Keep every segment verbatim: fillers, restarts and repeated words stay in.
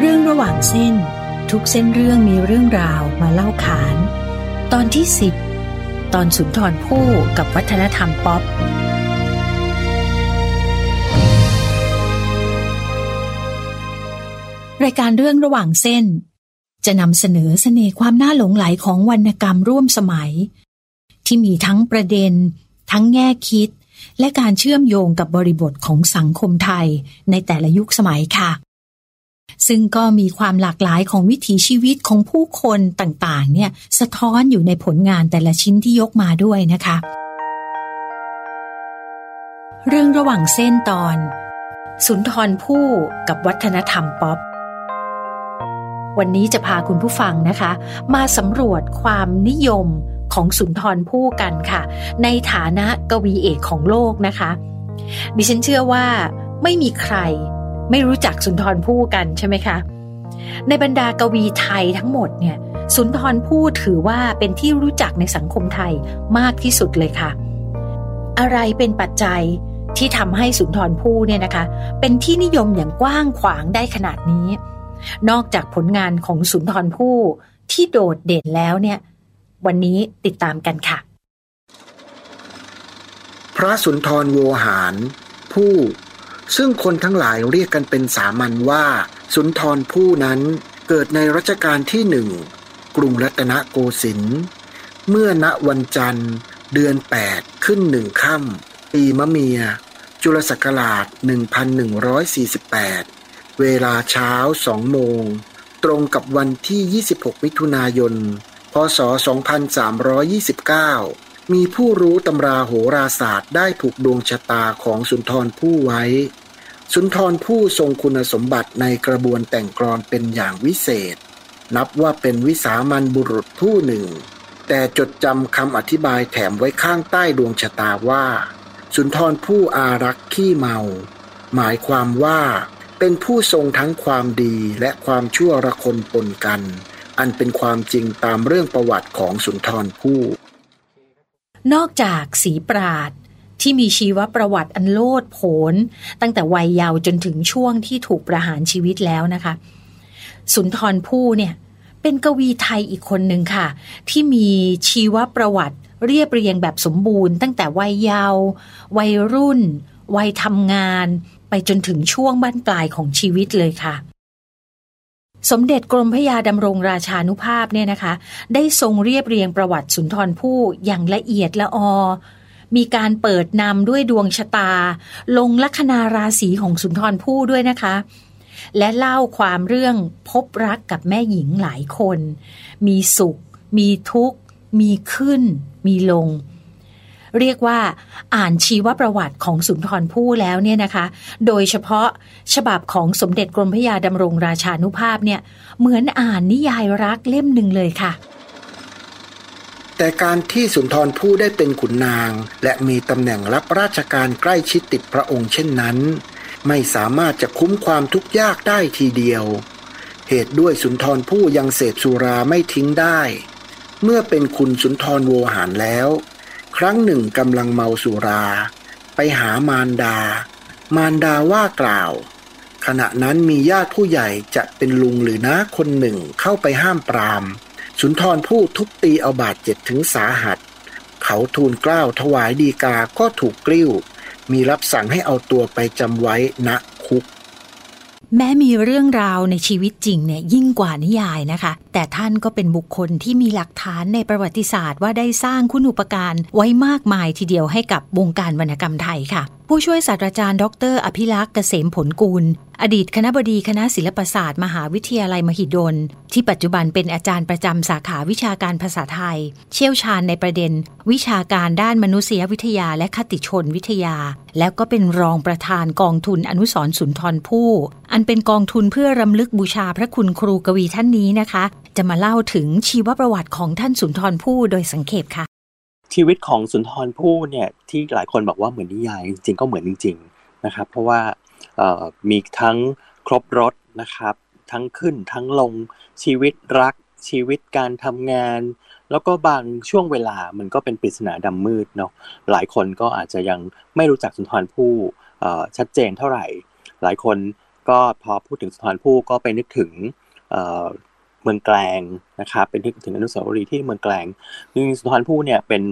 เรื่องระหว่างเส้นทุกเส้นเรื่องมีเรื่องราวมาเล่าขานตอนที่สิบตอนสุนทรภู่กับวัฒนธรรมป๊อปรายการเรื่องระหว่างเส้นจะนำเสนอเสน่ห์ความน่าหลงไหลของวรรณกรรมร่วมสมัยที่มีทั้งประเด็นทั้งแง่คิดและการเชื่อมโยงกับบริบทของสังคมไทยในแต่ละยุคสมัยค่ะซึ่งก็มีความหลากหลายของวิถีชีวิตของผู้คนต่างๆเนี่ยสะท้อนอยู่ในผลงานแต่ละชิ้นที่ยกมาด้วยนะคะเรื่องระหว่างเส้นตอนสุนทรภู่กับวัฒนธรรมป๊อปวันนี้จะพาคุณผู้ฟังนะคะมาสำรวจความนิยมของสุนทรภู่กันค่ะในฐานะกวีเอกของโลกนะคะดิฉันเชื่อว่าไม่มีใครไม่รู้จักสุนทรภู่กันใช่ไหมคะในบรรดากวีไทยทั้งหมดเนี่ยสุนทรภู่ถือว่าเป็นที่รู้จักในสังคมไทยมากที่สุดเลยค่ะอะไรเป็นปัจจัยที่ทำให้สุนทรภู่เนี่ยนะคะเป็นที่นิยมอย่างกว้างขวางได้ขนาดนี้นอกจากผลงานของสุนทรภู่ที่โดดเด่นแล้วเนี่ยวันนี้ติดตามกันค่ะพระสุนทรโวหารผู้ซึ่งคนทั้งหลายเรียกกันเป็นสามัญว่าสุนทรภู่นั้นเกิดในรัชกาลที่หนึ่งกรุงรัตนโกสินทร์เมื่อณวันจันทร์เดือนแปดขึ้นหนึ่งค่ำปีมะเมียจุลศักราชหนึ่งพันหนึ่งร้อยสี่สิบแปดเวลาเช้าสองโมงตรงกับวันที่ยี่สิบหกมิถุนายนพ.ศ. สองพันสามร้อยยี่สิบเก้า มีผู้รู้ตำราโหราศาสตร์ได้ผูกดวงชะตาของสุนทรภู่ไว้สุนทรภู่ทรงคุณสมบัติในกระบวนแต่งกลอนเป็นอย่างวิเศษนับว่าเป็นวิสามัญบุรุษผู้หนึ่งแต่จดจำคำอธิบายแถมไว้ข้างใต้ดวงชะตาว่าสุนทรภู่อารักขี้เมาหมายความว่าเป็นผู้ทรงทั้งความดีและความชั่วระคนปนกันอันเป็นความจริงตามเรื่องประวัติของสุนทรภู่นอกจากศรีปราดที่มีชีวประวัติอันโลดโผนตั้งแต่วัยเยาว์จนถึงช่วงที่ถูกประหารชีวิตแล้วนะคะสุนทรภู่เนี่ยเป็นกวีไทยอีกคนหนึ่งค่ะที่มีชีวประวัติเรียบเรียงแบบสมบูรณ์ตั้งแต่วัยเยาว์วัยรุ่นวัยทำงานไปจนถึงช่วงบั้นปลายของชีวิตเลยค่ะสมเด็จกรมพระยาดำรงราชานุภาพเนี่ยนะคะได้ทรงเรียบเรียงประวัติสุนทรภู่อย่างละเอียดละออมีการเปิดนำด้วยดวงชะตาลงลัคนาราศีของสุนทรภู่ด้วยนะคะและเล่าความเรื่องพบรักกับแม่หญิงหลายคนมีสุขมีทุกข์มีขึ้นมีลงเรียกว่าอ่านชีวประวัติของสุนทรภู่แล้วเนี่ยนะคะโดยเฉพาะฉบับของสมเด็จกรมพระยาดำรงราชานุภาพเนี่ยเหมือนอ่านนิยายรักเล่มหนึ่งเลยค่ะแต่การที่สุนทรภู่ได้เป็นขุนนางและมีตำแหน่งรับราชการใกล้ชิดติดพระองค์เช่นนั้นไม่สามารถจะคุ้มความทุกข์ยากได้ทีเดียวเหตุด้วยสุนทรภู่ยังเสพสุราไม่ทิ้งได้เมื่อเป็นคุณสุนทรโวหารแล้วครั้งหนึ่งกำลังเมาสุราไปหามารดามารดาว่ากล่าวขณะนั้นมีญาติผู้ใหญ่จะเป็นลุงหรือน้าคนหนึ่งเข้าไปห้ามปรามสุนทรภู่ทุบตีเอาบาดเจ็บถึงสาหัสเขาทูลเกล้าถวายฎีกาก็ถูกกลิ้วมีรับสั่งให้เอาตัวไปจำไว้ณคุกแม้มีเรื่องราวในชีวิตจริงเนี่ยยิ่งกว่านิยายนะคะแต่ท่านก็เป็นบุคคลที่มีหลักฐานในประวัติศาสตร์ว่าได้สร้างคุณูปการไว้มากมายทีเดียวให้กับวงการวรรณกรรมไทยค่ะผู้ช่วยศาสตราจารย์ดร.อภิลักษ์เกษมผลกูลอดีตคณบดีคณะศิลปศาสตร์มหาวิทยาลัยมหิดลที่ปัจจุบันเป็นอาจารย์ประจำสาขาวิชาการภาษาไทยเชี่ยวชาญในประเด็นวิชาการด้านมนุษยวิทยาและคติชนวิทยาแล้วก็เป็นรองประธานกองทุนอนุสรณ์สุนทรภู่อันเป็นกองทุนเพื่อรำลึกบูชาพระคุณครูกวีท่านนี้นะคะจะมาเล่าถึงชีวประวัติของท่านสุนทรภู่โดยสังเขปค่ะชีวิตของสุนทรภู่เนี่ยที่หลายคนบอกว่าเหมือนนิยายจริงๆก็เหมือนจริงๆนะครับเพราะว่ามีทั้งครบรถนะครับทั้งขึ้นทั้งลงชีวิตรักชีวิตการทำงานแล้วก็บางช่วงเวลามันก็เป็นปริศนาดำมืดเนาะหลายคนก็อาจจะยังไม่รู้จักสุนทรภู่ชัดเจนเท่าไหร่หลายคน ก็พอพูดถึงสุนทรภู่ก็ไปนึกถึงเมืองแกลงนะครับเป็นนึกถึงอนุสาวรีย์ที่เมืองแกลงซึ่งสุนทรภู่เนี่ยเป็น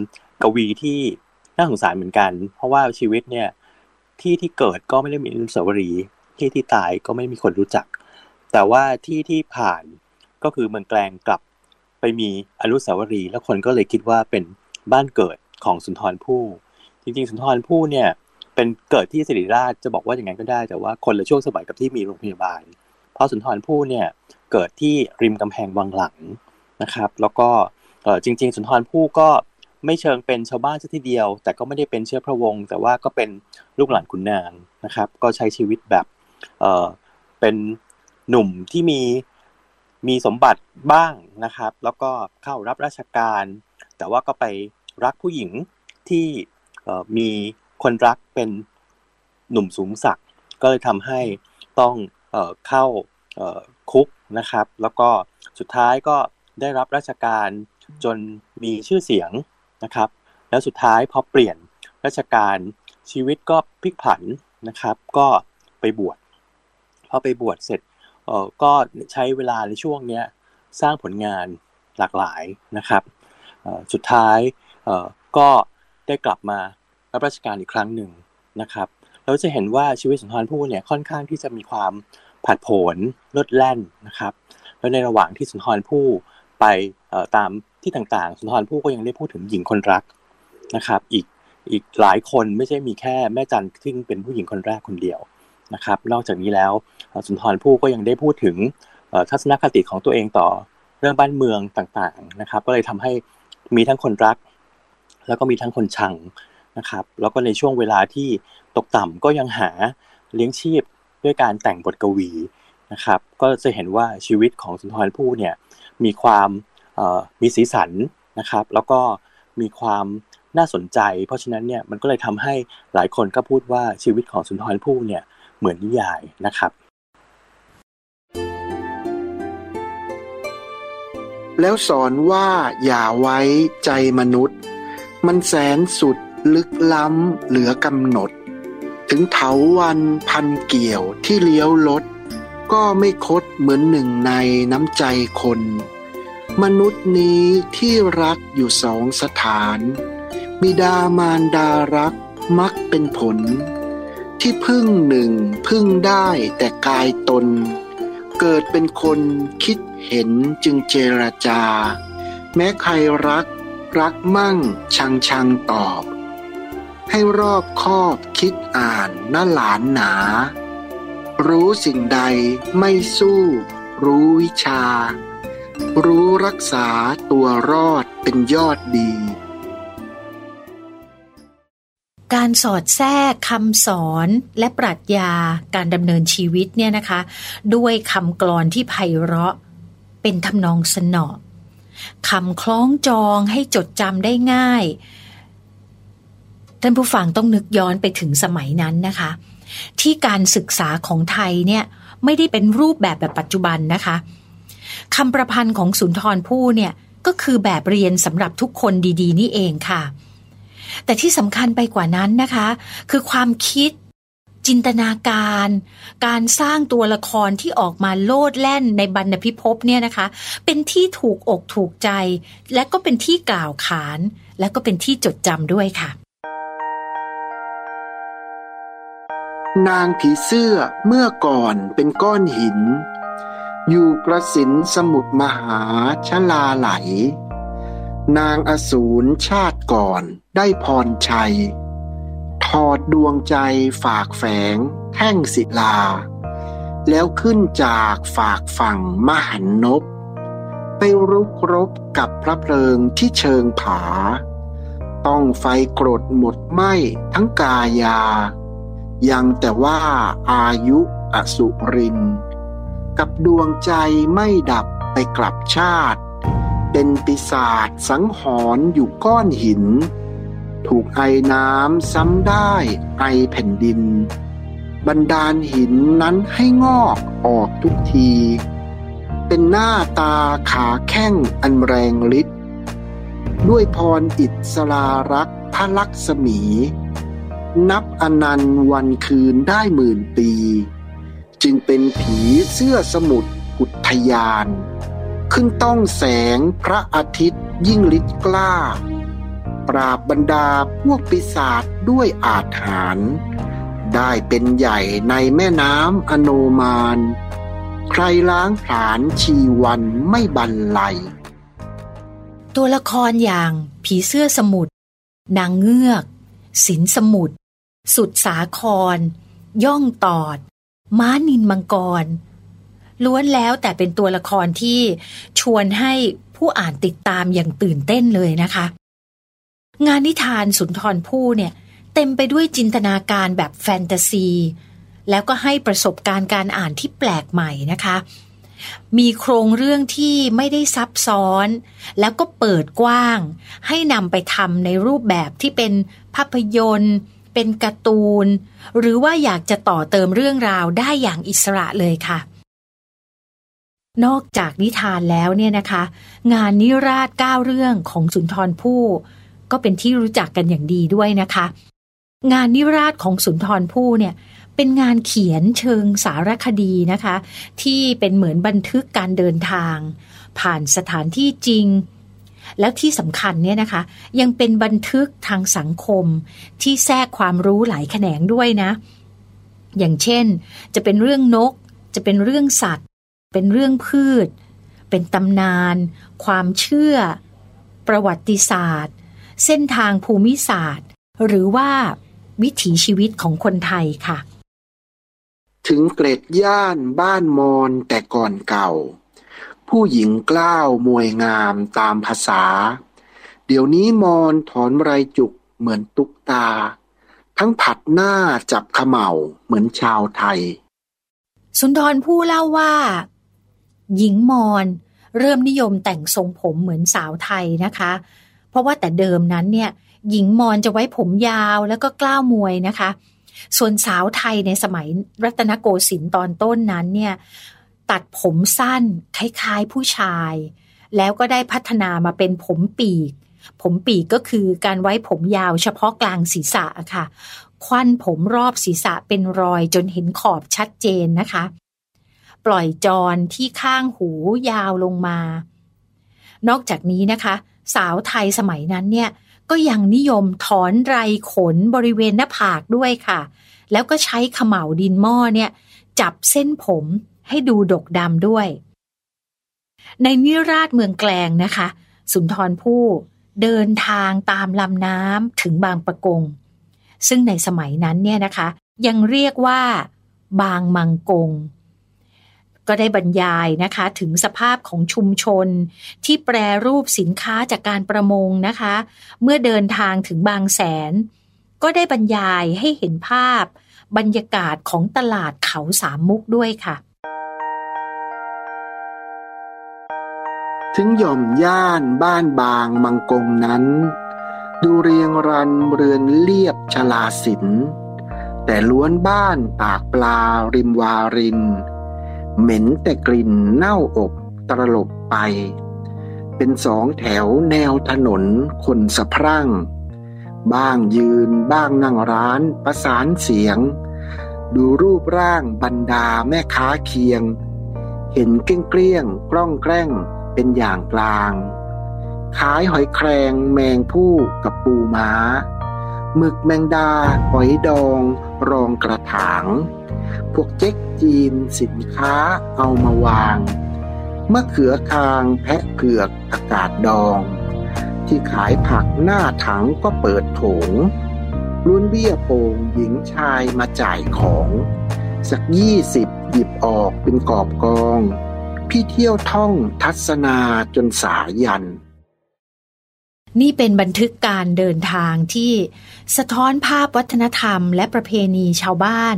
กวีที่น่าสงสารเหมือนกันเพราะว่าชีวิตเนี่ยที่ที่เกิดก็ไม่ได้มีอนุสาวรีย์ที่ที่ตายก็ไม่มีคนรู้จักแต่ว่าที่ที่ผ่านก็คือเมืองแกลงกลับไปมีอนุสาวรีย์แล้วคนก็เลยคิดว่าเป็นบ้านเกิดของสุนทรภู่จริงๆสุนทรภู่เนี่ยเป็นเกิดที่ศิริราชจะบอกว่าอย่างนั้นก็ได้แต่ว่าคนละช่วงสมัยกับที่มีโรงพยาบาลเพราะสุนทรภู่เนี่ยเกิดที่ริมกำแพงวังหลังนะครับแล้วก็จริงๆสุนทรภู่ก็ไม่เชิงเป็นชาวบ้านซะทีเดียวแต่ก็ไม่ได้เป็นเชื้อพระวงศ์แต่ว่าก็เป็นลูกหลานขุนนางนะครับก็ใช้ชีวิตแบบเอ่อเป็นหนุ่มที่มีมีสมบัติบ้างนะครับแล้วก็เข้ารับราชการแต่ว่าก็ไปรักผู้หญิงที่เอ่อมีคนรักเป็นหนุ่มสูงศักดิ์ก็เลยทำให้ต้องเอ่อเข้าเอ่อคุกนะครับแล้วก็สุดท้ายก็ได้รับราชการจนมีชื่อเสียงนะครับแล้วสุดท้ายพอเปลี่ยนราชการชีวิตก็พลิกผันนะครับก็ไปบวชพอไปบวชเสร็จเอ่อก็ใช้เวลาในช่วงเนี้ยสร้างผลงานหลากหลายนะครับเอ่อสุดท้ายเอ่อก็ได้กลับมารับราชการอีกครั้งหนึ่งนะครับเราจะเห็นว่าชีวิตสุนทรภู่เนี่ยค่อนข้างที่จะมีความผันผวนลดแล่นนะครับแล้วในระหว่างที่สุนทรภู่ไปเอ่อตามที่ต่างๆสุนทรภู่ก็ยังได้พูดถึงหญิงคนรักนะครับอีกอีกหลายคนไม่ใช่มีแค่แม่จันซึ่งเป็นผู้หญิงคนแรกคนเดียวนะครับนอกจากนี้แล้วสุนทรภู่ก็ยังได้พูดถึงเอ่อทัศนคติของตัวเองต่อเรื่องบ้านเมืองต่างๆนะครับก็เลยทำให้มีทั้งคนรักแล้วก็มีทั้งคนชังนะครับแล้วก็ในช่วงเวลาที่ตกต่ำก็ยังหาเลี้ยงชีพด้วยการแต่งบทกวีนะครับก็จะเห็นว่าชีวิตของสุนทรภู่เนี่ยมีความเอ่อมีสีสันนะครับแล้วก็มีความน่าสนใจเพราะฉะนั้นเนี่ยมันก็เลยทำให้หลายคนก็พูดว่าชีวิตของสุนทรภู่เนี่ยเหมือนนิยายนะครับแล้วสอนว่าอย่าไว้ใจมนุษย์มันแสนสุดลึกล้ำเหลือกำหนดถึงเถาวัลย์พันเกี่ยวที่เลี้ยวลดก็ไม่คดเหมือนหนึ่งในน้ำใจคนมนุษย์นี้ที่รักอยู่สองสถานบิดามารดารักมักเป็นผลที่พึ่งหนึ่งพึ่งได้แต่กายตนเกิดเป็นคนคิดเห็นจึงเจรจาแม้ใครรักรักมั่งชังชังตอบให้รอบคอบคิดอ่านหน้าหลานหนารู้สิ่งใดไม่สู้รู้วิชารู้รักษาตัวรอดเป็นยอดดีการสอดแทรกคำสอนและปรัชญาการดำเนินชีวิตเนี่ยนะคะด้วยคำกลอนที่ไพเราะเป็นทำนองสนอคำคล้องจองให้จดจำได้ง่ายท่านผู้ฟังต้องนึกย้อนไปถึงสมัยนั้นนะคะที่การศึกษาของไทยเนี่ยไม่ได้เป็นรูปแบบแบบปัจจุบันนะคะคำประพันธ์ของสุนทรภู่เนี่ยก็คือแบบเรียนสำหรับทุกคนดีๆนี่เองค่ะแต่ที่สำคัญไปกว่านั้นนะคะคือความคิดจินตนาการการสร้างตัวละครที่ออกมาโลดแล่นในบรรณพิภพเนี่ยนะคะเป็นที่ถูกอกถูกใจและก็เป็นที่กล่าวขานและก็เป็นที่จดจำด้วยค่ะนางผีเสื้อเมื่อก่อนเป็นก้อนหินอยู่กระสินสมุทรมหาชลาไหลนางอสูรชาติก่อนได้พรชัยถอดดวงใจฝากแฝงแท่งศิลาแล้วขึ้นจากฝากฝั่งมหันนบไปรุกรบกับพระเพลิงที่เชิงผาต้องไฟกรดหมดไหม้ทั้งกายายังแต่ว่าอายุอสุรินกับดวงใจไม่ดับไปกลับชาติเป็นปีศาจสังหรณ์อยู่ก้อนหินถูกไอน้ำซ้ำได้ไอแผ่นดินบันดาลหินนั้นให้งอกออกทุกทีเป็นหน้าตาขาแข้งอันแรงฤทธิ์ด้วยพรอิสรารักษ์พระลักษมีนับอนันต์วันคืนได้หมื่นปี จึงเป็นผีเสื้อสมุทรอุทยานขึ้นต้องแสงพระอาทิตย์ยิ่งฤทธิ์กล้าปราบบรรดาพวกปีศาจด้วยอาถรรพ์ได้เป็นใหญ่ในแม่น้ำอโนมานใครล้างผลาญชีวันไม่บรรลัยตัวละครอย่างผีเสื้อสมุทรนางเงือกสินสมุทรสุดสาครย่องตอดม้านิลมังกรล้วนแล้วแต่เป็นตัวละครที่ชวนให้ผู้อ่านติดตามอย่างตื่นเต้นเลยนะคะงานนิทานสุนทรภู่เนี่ยเต็มไปด้วยจินตนาการแบบแฟนตาซีแล้วก็ให้ประสบการณ์การอ่านที่แปลกใหม่นะคะมีโครงเรื่องที่ไม่ได้ซับซ้อนแล้วก็เปิดกว้างให้นำไปทำในรูปแบบที่เป็นภาพยนตร์เป็นการ์ตูนหรือว่าอยากจะต่อเติมเรื่องราวได้อย่างอิสระเลยค่ะนอกจากนิทานแล้วเนี่ยนะคะงานนิราศเก้าเรื่องของสุนทรภู่ก็เป็นที่รู้จักกันอย่างดีด้วยนะคะงานนิราศของสุนทรภู่เนี่ยเป็นงานเขียนเชิงสารคดีนะคะที่เป็นเหมือนบันทึกการเดินทางผ่านสถานที่จริงแล้วที่สำคัญเนี่ยนะคะยังเป็นบันทึกทางสังคมที่แทรกความรู้หลายแขนงด้วยนะอย่างเช่นจะเป็นเรื่องนกจะเป็นเรื่องสัตว์เป็นเรื่องพืชเป็นตำนานความเชื่อประวัติศาสตร์เส้นทางภูมิศาสตร์หรือว่าวิถีชีวิตของคนไทยค่ะถึงเกร็ดย่านบ้านมอญแต่ก่อนเก่าผู้หญิงกล้าวมวยงามตามภาษาเดี๋ยวนี้มอญถอนไรจุกเหมือนตุ๊กตาทั้งผัดหน้าจับเขม่าเหมือนชาวไทยสุนทรภู่เล่าว่าหญิงมอญเริ่มนิยมแต่งทรงผมเหมือนสาวไทยนะคะเพราะว่าแต่เดิมนั้นเนี่ยหญิงมอญจะไว้ผมยาวแล้วก็กล้าวมวยนะคะส่วนสาวไทยในสมัยรัตนโกสินทร์ตอนต้นนั้นเนี่ยตัดผมสั้นคล้ายๆผู้ชายแล้วก็ได้พัฒนามาเป็นผมปีกผมปีกก็คือการไว้ผมยาวเฉพาะกลางศีรษะค่ะควันผมรอบศีรษะเป็นรอยจนเห็นขอบชัดเจนนะคะปล่อยจรที่ข้างหูยาวลงมานอกจากนี้นะคะสาวไทยสมัยนั้นเนี่ยก็ยังนิยมถอนไรขนบริเวณหน้าผากด้วยค่ะแล้วก็ใช้เขม่าดินหม้อเนี่ยจับเส้นผมให้ดูดกดำด้วยในนิราศเมืองแกลงนะคะสุนทรภู่เดินทางตามลำน้ำถึงบางปะกงซึ่งในสมัยนั้นเนี่ยนะคะยังเรียกว่าบางมังกงก็ได้บรรยายนะคะถึงสภาพของชุมชนที่แปรรูปสินค้าจากการประมงนะคะเมื่อเดินทางถึงบางแสนก็ได้บรรยายให้เห็นภาพบรรยากาศของตลาดเขาสามมุกด้วยค่ะถึงหย่อมย่านบ้านบางมังกงนั้นดูเรียงรันเรือนเรียบชลาศิลป์แต่ล้วนบ้านปากปลาริมวารินเหม็นแต่กลิ่นเน่าอบตลบไปเป็นสองแถวแนวถนนคนสะพรั่งบ้างยืนบ้างนั่งร้านประสานเสียงดูรูปร่างบรรดาแม่ค้าเคียงเห็นเกลี้ยงเกลี้ยงกล้องแกล้งเป็นอย่างกลางขายหอยแครงแมงผู้กับปูม้าหมึกแมงดาหอยดองรองกระถางพวกเจ๊กจีนสินค้าเอามาวางมะเขือคางแพะเผือกอากาศดองที่ขายผักหน้าถังก็เปิดโถงล้วนเบี้ยโป่งหญิงชายมาจ่ายของสักยี่สิบหยิบออกเป็นกอบกองพี่เที่ยวท่องทัศนาจนสายันนี่เป็นบันทึกการเดินทางที่สะท้อนภาพวัฒนธรรมและประเพณีชาวบ้าน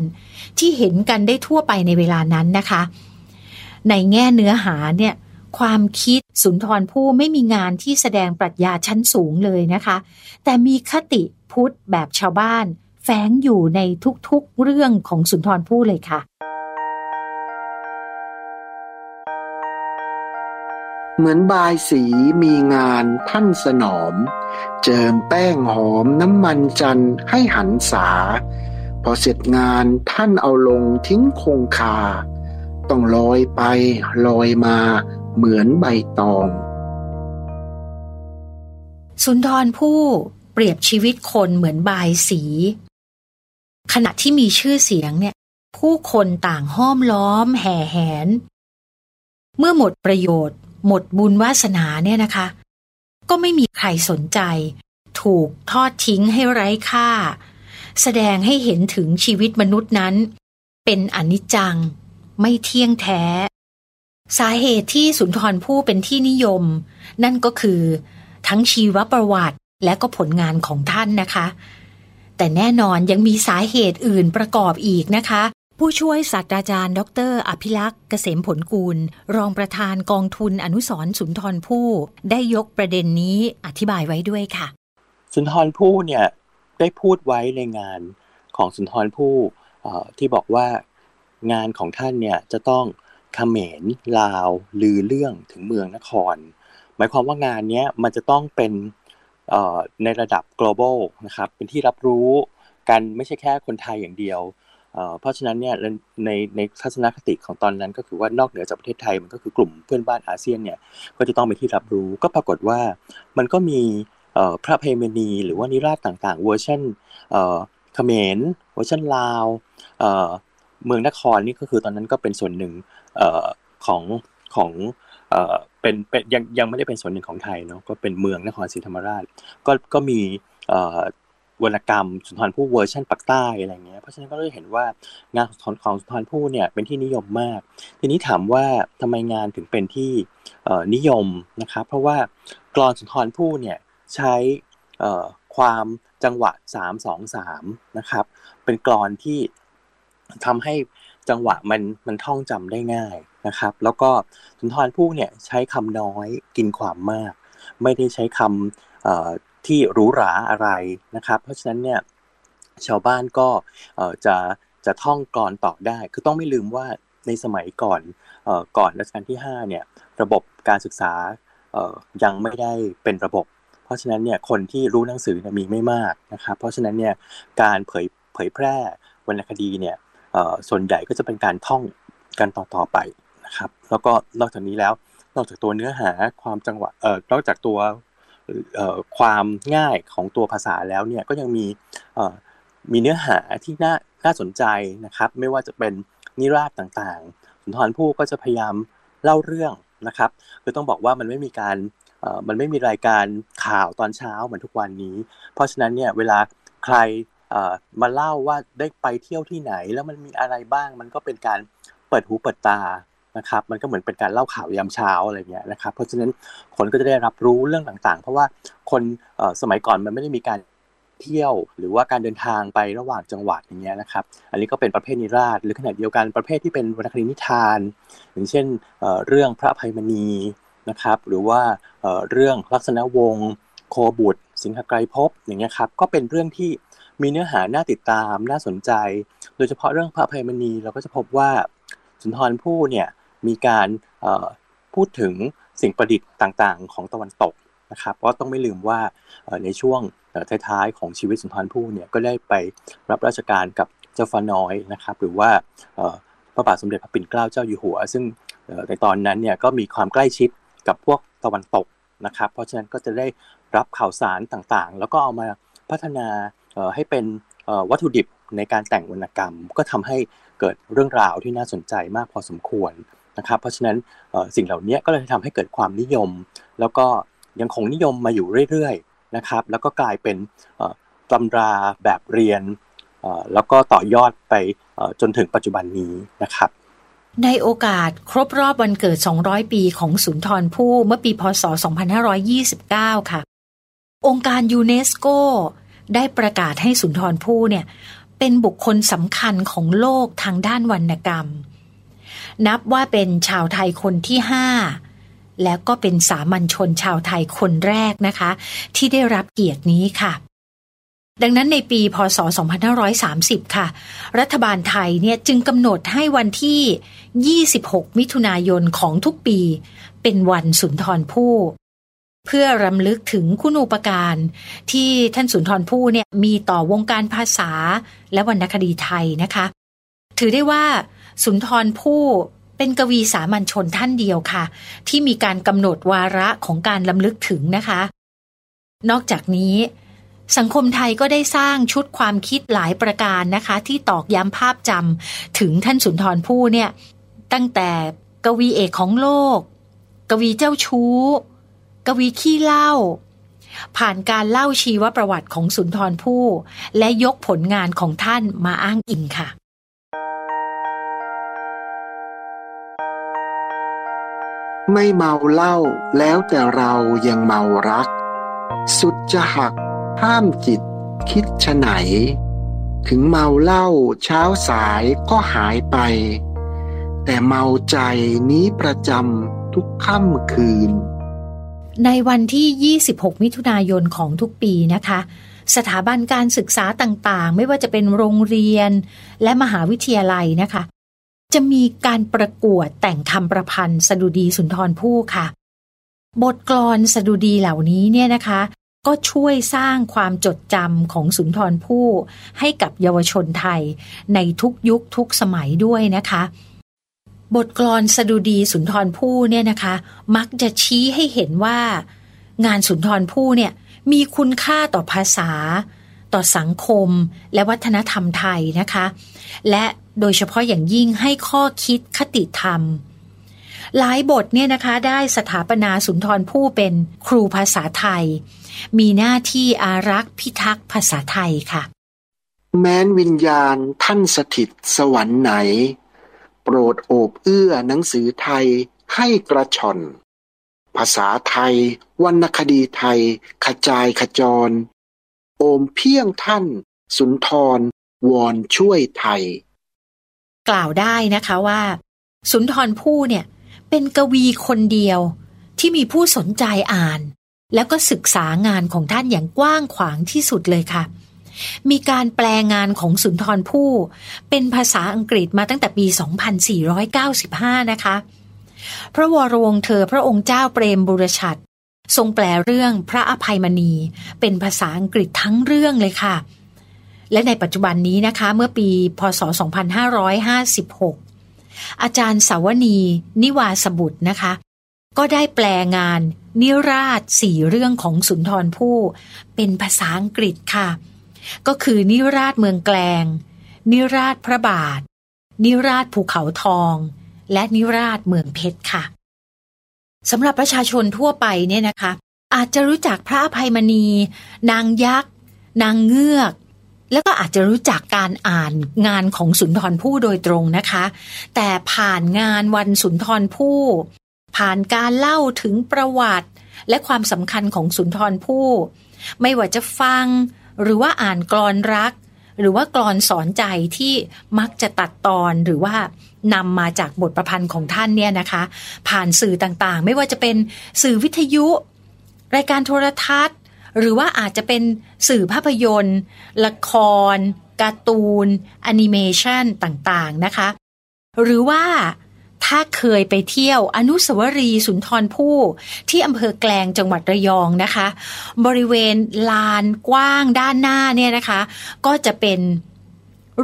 ที่เห็นกันได้ทั่วไปในเวลานั้นนะคะในแง่เนื้อหาเนี่ยความคิดสุนทรภู่ไม่มีงานที่แสดงปรัชญาชั้นสูงเลยนะคะแต่มีคติพุทธแบบชาวบ้านแฝงอยู่ในทุกๆเรื่องของสุนทรภู่เลยค่ะเหมือนบายสีมีงานท่านสนอมเจิมแป้งหอมน้ำมันจันทร์ให้หันษา พอเสร็จงานท่านเอาลงทิ้งคงคาต้องลอยไปลอยมาเหมือนใบตองสุนทรภู่เปรียบชีวิตคนเหมือนบายสีขณะที่มีชื่อเสียงเนี่ยผู้คนต่างห้อมล้อมแห่แหนเมื่อหมดประโยชน์หมดบุญวาสนาเนี่ยนะคะก็ไม่มีใครสนใจถูกทอดทิ้งให้ไร้ค่าแสดงให้เห็นถึงชีวิตมนุษย์นั้นเป็นอนิจจังไม่เที่ยงแท้สาเหตุที่สุนทรภู่เป็นที่นิยมนั่นก็คือทั้งชีวประวัติและก็ผลงานของท่านนะคะแต่แน่นอนยังมีสาเหตุอื่นประกอบอีกนะคะผู้ช่วยศาสตราจารย์ดร.อภิลักษ์เกษมผลกูลรองประธานกองทุนอนุสรณ์สุนทรภู่ได้ยกประเด็นนี้อธิบายไว้ด้วยค่ะสุนทรภู่เนี่ยได้พูดไว้ในงานของสุนทรภู่ที่บอกว่างานของท่านเนี่ยจะต้องเขมรลาวลือเรื่องถึงเมืองนครหมายความว่างานเนี้ยมันจะต้องเป็นในระดับ global นะครับเป็นที่รับรู้กันไม่ใช่แค่คนไทยอย่างเดียวเพราะฉะนั้นเนี่ยในในทัศนคติของตอนนั้นก็คือว่านอกเหนือจากประเทศไทยมันก็คือกลุ่มเพื่อนบ้านอาเซียนเนี่ยก็จะต้องเป็นที่รับรู้ก็ปรากฏว่ามันก็มีพระเพเมณีหรือว่านิราศต่างๆเวอร์ชั่นเขมรเวอร์ชั่นลาวเมืองนครนี่ก็คือตอนนั้นก็เป็นส่วนหนึ่งของของเป็นเป็นยังยังไม่ได้เป็นส่วนหนึ่งของไทยเนาะก็เป็นเมืองนครศรีธรรมราชก็ก็มีวรรณกรรมสุนทรภู่เวอร์ชันปักใต้อะไรเงี้ยเพราะฉะนั้นก็เลยเห็นว่างานของสุนทรภู่เนี่ยเป็นที่นิยมมากทีนี้ถามว่าทำไมงานถึงเป็นที่นิยมนะครับเพราะว่ากลอนสุนทรภู่เนี่ยใช้ความจังหวะสาม สอง สามนะครับเป็นกลอนที่ทำให้จังหวะมันมันท่องจำได้ง่ายนะครับแล้วก็สุนทรภู่เนี่ยใช้คำน้อยกินความมากไม่ได้ใช้คำที่หรูหราอะไรนะครับเพราะฉะนั้นเนี่ยชาวบ้านก็จะจะท่องกลอนต่อได้คือต้องไม่ลืมว่าในสมัยก่อนก่อนรัชกาลที่ห้าเนี่ยระบบการศึกษายังไม่ได้เป็นระบบเพราะฉะนั้นเนี่ยคนที่รู้หนังสือมีไม่มากนะครับเพราะฉะนั้นเนี่ยการเผยเผยแพร่วรรณคดีเนี่ยส่วนใหญ่ก็จะเป็นการท่องกันต่อๆไปนะครับแล้วก็นอกจากนี้แล้วนอกจากตัวเนื้อหาความจังหวะเอ่อนอกจากตัวเอ่อความง่ายของตัวภาษาแล้วเนี่ยก็ยังมีเอ่อมีเนื้อหาที่น่าน่าสนใจนะครับไม่ว่าจะเป็นนิราศต่างๆสุนทรภู่ก็จะพยายามเล่าเรื่องนะครับคือต้องบอกว่ามันไม่มีการเอ่อมันไม่มีรายการข่าวตอนเช้าเหมือนทุกวันนี้เพราะฉะนั้นเนี่ยเวลาใครเอ่อมาเล่าว่าได้ไปเที่ยวที่ไหนแล้วมันมีอะไรบ้างมันก็เป็นการเปิดหูเปิดตานะครับมันก็เหมือนเป็นการเล่าข่าวยามเช้าอะไรเงี้ยนะครับเพราะฉะนั้นคนก็จะได้รับรู้เรื่องต่างๆเพราะว่าคนเอ่อสมัยก่อนมันไม่ได้มีการเที่ยวหรือว่าการเดินทางไประหว่างจังหวัดอย่างเงี้ยนะครับอันนี้ก็เป็นประเภทนิราศหรือขณะเดียวกันประเภทที่เป็นวรรณคดีนิทานอย่างเช่นเอ่อเรื่องพระอภัยมณีนะครับหรือว่าเอ่อเรื่องลักษณวงศ์โคบุตรสิงหไกรภพอย่างเงี้ยครับก็เป็นเรื่องที่มีเนื้อหาน่าติดตามน่าสนใจโดยเฉพาะเรื่องพระอภัยมณีเราก็จะพบว่าสุนทรภู่เนี่ยมีการพูดถึงสิ่งประดิษฐ์ต่างๆของตะวันตกนะครับก็ต้องไม่ลืมว่าในช่วงท้ายๆของชีวิตสุนทรภู่เนี่ยก็ได้ไปรับราชการกับเจ้าฟ้าน้อยนะครับหรือว่าพระบาทสมเด็จพระปิ่นเกล้าเจ้าอยู่หัวซึ่งในตอนนั้นเนี่ยก็มีความใกล้ชิดกับพวกตะวันตกนะครับเพราะฉะนั้นก็จะได้รับข่าวสารต่างๆแล้วก็เอามาพัฒนาให้เป็นวัตถุดิบในการแต่งวรรณกรรมก็ทำให้เกิดเรื่องราวที่น่าสนใจมากพอสมควรนะครับเพราะฉะนั้นสิ่งเหล่านี้ก็เลยทำให้เกิดความนิยมแล้วก็ยังคงนิยมมาอยู่เรื่อยๆนะครับแล้วก็กลายเป็นตำราแบบเรียนแล้วก็ต่อยอดไปจนถึงปัจจุบันนี้นะครับในโอกาสครบรอบวันเกิดสองร้อยปีของสุนทรภู่เมื่อปีพ.ศ. สองพันห้าร้อยยี่สิบเก้าค่ะองค์การยูเนสโกได้ประกาศให้สุนทรภู่เนี่ยเป็นบุคคลสำคัญของโลกทางด้านวรรณกรรมนับว่าเป็นชาวไทยคนที่ห้าแล้วก็เป็นสามัญชนชาวไทยคนแรกนะคะที่ได้รับเกียรตินี้ค่ะดังนั้นในปีพ.ศ. สองพันห้าร้อยสามสิบค่ะรัฐบาลไทยเนี่ยจึงกำหนดให้วันที่ยี่สิบหกมิถุนายนของทุกปีเป็นวันสุนทรภู่ เพื่อรำลึกถึงคุณูปการที่ท่านสุนทรภู่เนี่ยมีต่อวงการภาษาและวรรณคดีไทยนะคะถือได้ว่าสุนทรภู่เป็นกวีสามัญชนท่านเดียวค่ะที่มีการกำหนดวาระของการรำลึกถึงนะคะนอกจากนี้สังคมไทยก็ได้สร้างชุดความคิดหลายประการนะคะที่ตอกย้ำภาพจำถึงท่านสุนทรภู่เนี่ยตั้งแต่กวีเอกของโลกกวีเจ้าชู้กวีขี้เล่าผ่านการเล่าชีวประวัติของสุนทรภู่และยกผลงานของท่านมาอ้างอิงค่ะไม่เมาเหล้าแล้วแต่เรายังเมารักสุดจะหักห้ามจิตคิดฉะไหนถึงเมาเหล้าเช้าสายก็หายไปแต่เมาใจนี้ประจำทุกค่ำคืนในวันที่ยี่สิบหกมิถุนายนของทุกปีนะคะสถาบันการศึกษาต่างๆไม่ว่าจะเป็นโรงเรียนและมหาวิทยาลัยนะคะจะมีการประกวดแต่งคำประพันธ์สดุดีสุนทรภู่ค่ะบทกลอนสดุดีเหล่านี้เนี่ยนะคะก็ช่วยสร้างความจดจำของสุนทรภู่ให้กับเยาวชนไทยในทุกยุคทุกสมัยด้วยนะคะบทกลอนสดุดีสุนทรภู่เนี่ยนะคะมักจะชี้ให้เห็นว่างานสุนทรภู่เนี่ยมีคุณค่าต่อภาษาต่อสังคมและวัฒนธรรมไทยนะคะและโดยเฉพาะอย่างยิ่งให้ข้อคิดคติธรรมหลายบทเนี่ยนะคะได้สถาปนาสุนทรภู่เป็นครูภาษาไทยมีหน้าที่อารักษ์พิทักษ์ภาษาไทยค่ะแม้นวิญญาณท่านสถิตสวรรค์ไหนโปรดโอบเอื้อหนังสือไทยให้กระช่อนภาษาไทยวรรณคดีไทยขจายขจรโอมเพียงท่านสุนทรวอนช่วยไทยกล่าวได้นะคะว่าสุนทรภู่เนี่ยเป็นกวีคนเดียวที่มีผู้สนใจอ่านแล้วก็ศึกษางานของท่านอย่างกว้างขวางที่สุดเลยค่ะมีการแปลงานของสุนทรภู่เป็นภาษาอังกฤษมาตั้งแต่ปี สองพันสี่ร้อยเก้าสิบห้า นะคะพระวรวงศ์เธอพระองค์เจ้าเปรมบุรฉัตรทรงแปลเรื่องพระอภัยมณีเป็นภาษาอังกฤษทั้งเรื่องเลยค่ะและในปัจจุบันนี้นะคะเมื่อปีพ.ศ. สองพันห้าร้อยห้าสิบหกอาจารย์สาวนีนิวาสบุตรนะคะก็ได้แปลงานนิราศสี่เรื่องของสุนทรภู่เป็นภาษาอังกฤษค่ะก็คือนิราศเมืองแกลงนิราศพระบาทนิราศภูเขาทองและนิราศเมืองเพชรค่ะสำหรับประชาชนทั่วไปเนี่ยนะคะอาจจะรู้จักพระอภัยมณีนางยักษ์นางเงือกแล้วก็อาจจะรู้จักการอ่านงานของสุนทรภู่โดยตรงนะคะแต่ผ่านงานวันสุนทรภู่ผ่านการเล่าถึงประวัติและความสำคัญของสุนทรภู่ไม่ว่าจะฟังหรือว่าอ่านกลอนรักหรือว่ากลอนสอนใจที่มักจะตัดตอนหรือว่านำมาจากบทประพันธ์ของท่านเนี่ยนะคะผ่านสื่อต่างๆไม่ว่าจะเป็นสื่อวิทยุรายการโทรทัศน์หรือว่าอาจจะเป็นสื่อภาพยนตร์ละครการ์ตูนแอนิเมชันต่างๆนะคะหรือว่าถ้าเคยไปเที่ยวอนุสาวรีย์สุนทรภู่ที่อำเภอแกลงจังหวัดระยองนะคะบริเวณลานกว้างด้านหน้าเนี่ยนะคะก็จะเป็น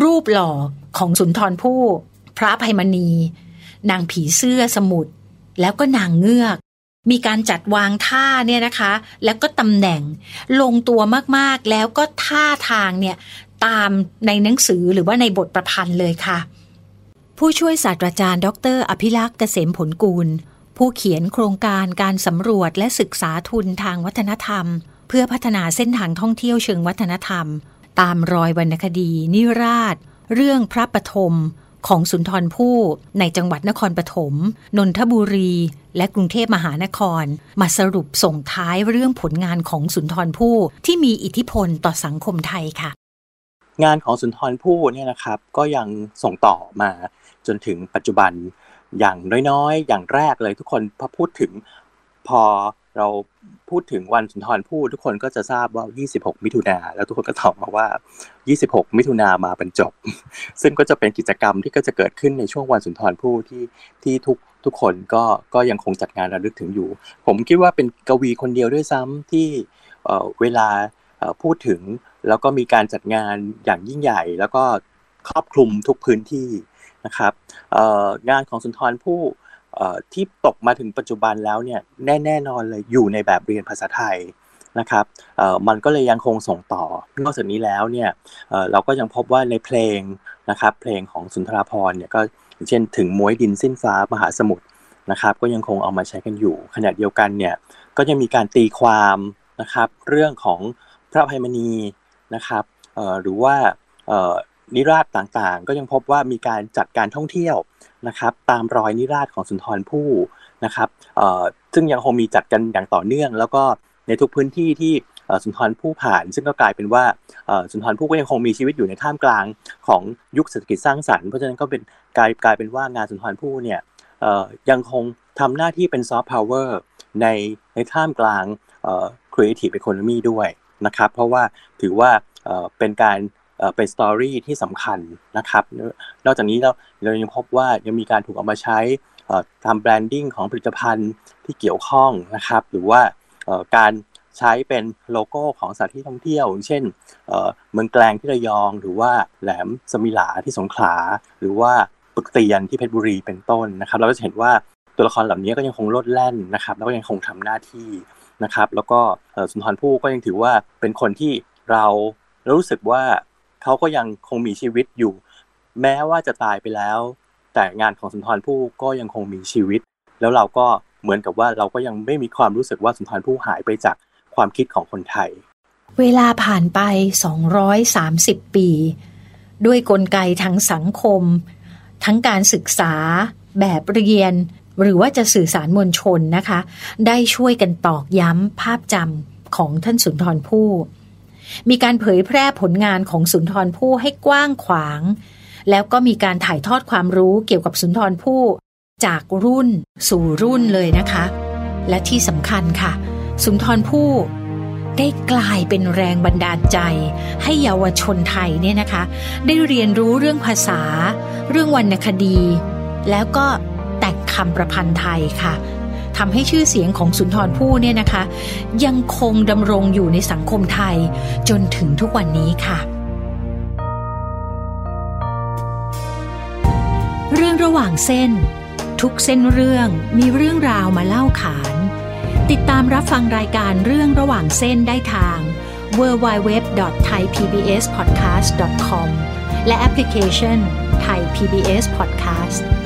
รูปหล่อของสุนทรภู่พระอภัยมณีนางผีเสื้อสมุทรแล้วก็นางเงือกมีการจัดวางท่าเนี่ยนะคะแล้วก็ตำแหน่งลงตัวมากๆแล้วก็ท่าทางเนี่ยตามในหนังสือหรือว่าในบทประพันธ์เลยค่ะผู้ช่วยศาสตราจารย์ดร.อภิลักษ์เกษมผลกูลผู้เขียนโครงการการสำรวจและศึกษาทุนทางวัฒนธรรมเพื่อพัฒนาเส้นทางท่องเที่ยวเชิงวัฒนธรรมตามรอยวรรณคดีนิราศเรื่องพระปฐมของสุนทรภู่ในจังหวัดนครปฐมนนทบุรีและกรุงเทพมหานครมาสรุปส่งท้ายเรื่องผลงานของสุนทรภู่ที่มีอิทธิพลต่อสังคมไทยค่ะงานของสุนทรภู่เนี่ยนะครับก็ยังส่งต่อมาจนถึงปัจจุบันอย่างน้อยๆอย่างแรกเลยทุกคนพอพูดถึงพอเราพูดถึงวันสุนทรภู่ทุกคนก็จะทราบว่ายี่สิบหกมิถุนาแล้วทุกคนก็ตอบมาว่ายี่สิบหกมิถุนามาบรรจบซึ่งก็จะเป็นกิจกรรมที่ก็จะเกิดขึ้นในช่วงวันสุนทรภู่ที่ที่ทุก ทุกคนก็ก็ยังคงจัดงานระลึกถึงอยู่ผมคิดว่าเป็นกวีคนเดียวด้วยซ้ำที่เวลาพูดถึงแล้วก็มีการจัดงานอย่างยิ่งใหญ่แล้วก็ครอบคลุมทุกพื้นที่นะครับงานของสุนทรภู่ที่ตกมาถึงปัจจุบันแล้วเนี่ยแน่แน่นอนเลยอยู่ในแบบเรียนภาษาไทยนะครับมันก็เลยยังคงส่งต่อนอกจากนี้แล้วเนี่ยเราก็ยังพบว่าในเพลงนะครับเพลงของสุนทราภรณ์เนี่ยก็เช่นถึงม้วยดินสิ้นฟ้ามหาสมุทรนะครับก็ยังคงเอามาใช้กันอยู่ขณะเดียวกันเนี่ยก็ยังมีการตีความนะครับเรื่องของพระอภัยมณีนะครับหรือว่านิราศต่างๆก็ยังพบว่ามีการจัดการท่องเที่ยวนะครับตามรอยนิราศของสุนทรภู่นะครับซึ่งยังคงมีจัดกันอย่างต่อเนื่องแล้วก็ในทุกพื้นที่ที่สุนทรภู่ผ่านซึ่งก็กลายเป็นว่าสุนทรภู่ก็ยังคงมีชีวิตอยู่ในท่ามกลางของยุคเศรษฐกิจสร้างสรรค์เพราะฉะนั้นก็เป็นกลายกลายเป็นว่างานสุนทรภู่เนี่ยยังคงทำหน้าที่เป็นซอฟต์พาวเวอร์ในในท่ามกลางครีเอทีฟอีโคโนมีด้วยนะครับเพราะว่าถือว่าเป็นการเป็นสตอรี่ที่สำคัญนะครับนอกจากนี้เราเรายังพบว่ายังมีการถูกเอามาใช้ทำแบรนดิ้งของผลิตภัณฑ์ที่เกี่ยวข้องนะครับหรือว่าการใช้เป็นโลโก้ของสถานที่ท่องเที่ยวเช่นเมืองแกลงที่ระยองหรือว่าแหลมสมิหลาที่สงขลาหรือว่าปึกเตียนที่เพชรบุรีเป็นต้นนะครับเราก็จะเห็นว่าตัวละครเหล่านี้ก็ยังคงโลดแล่นนะครับแล้วก็ยังคงทำหน้าที่นะครับแล้วก็สุนทรภู่ก็ยังถือว่าเป็นคนที่เรารู้สึกว่าเขาก็ยังคงมีชีวิตอยู่แม้ว่าจะตายไปแล้วแต่งานของสุนทรภู่ก็ยังคงมีชีวิตแล้วเราก็เหมือนกับว่าเราก็ยังไม่มีความรู้สึกว่าสุนทรภู่หายไปจากความคิดของคนไทยเวลาผ่านไปสองร้อยสามสิบปีด้วยกลไกทางสังคมทั้งการศึกษาแบบเรียนหรือว่าจะสื่อสารมวลชนนะคะได้ช่วยกันตอกย้ำภาพจำของท่านสุนทรภู่มีการเผยแพร่ผลงานของสุนทรภู่ให้กว้างขวางแล้วก็มีการถ่ายทอดความรู้เกี่ยวกับสุนทรภู่จากรุ่นสู่รุ่นเลยนะคะและที่สำคัญค่ะสุนทรภู่ได้กลายเป็นแรงบันดาลใจให้เยาวชนไทยเนี่ยนะคะได้เรียนรู้เรื่องภาษาเรื่องวรรณคดีแล้วก็แต่งคำประพันธ์ไทยค่ะทำให้ชื่อเสียงของสุนทรภู่เนี่ยนะคะยังคงดำรงอยู่ในสังคมไทยจนถึงทุกวันนี้ค่ะเรื่องระหว่างเส้นทุกเส้นเรื่องมีเรื่องราวมาเล่าขานติดตามรับฟังรายการเรื่องระหว่างเส้นได้ทาง ดับเบิลยู ดับเบิลยู ดับเบิลยู ดอท ไทย พี บี เอส พอดแคสต์ ดอท คอม และแอปพลิเคชัน Thai พี บี เอส Podcast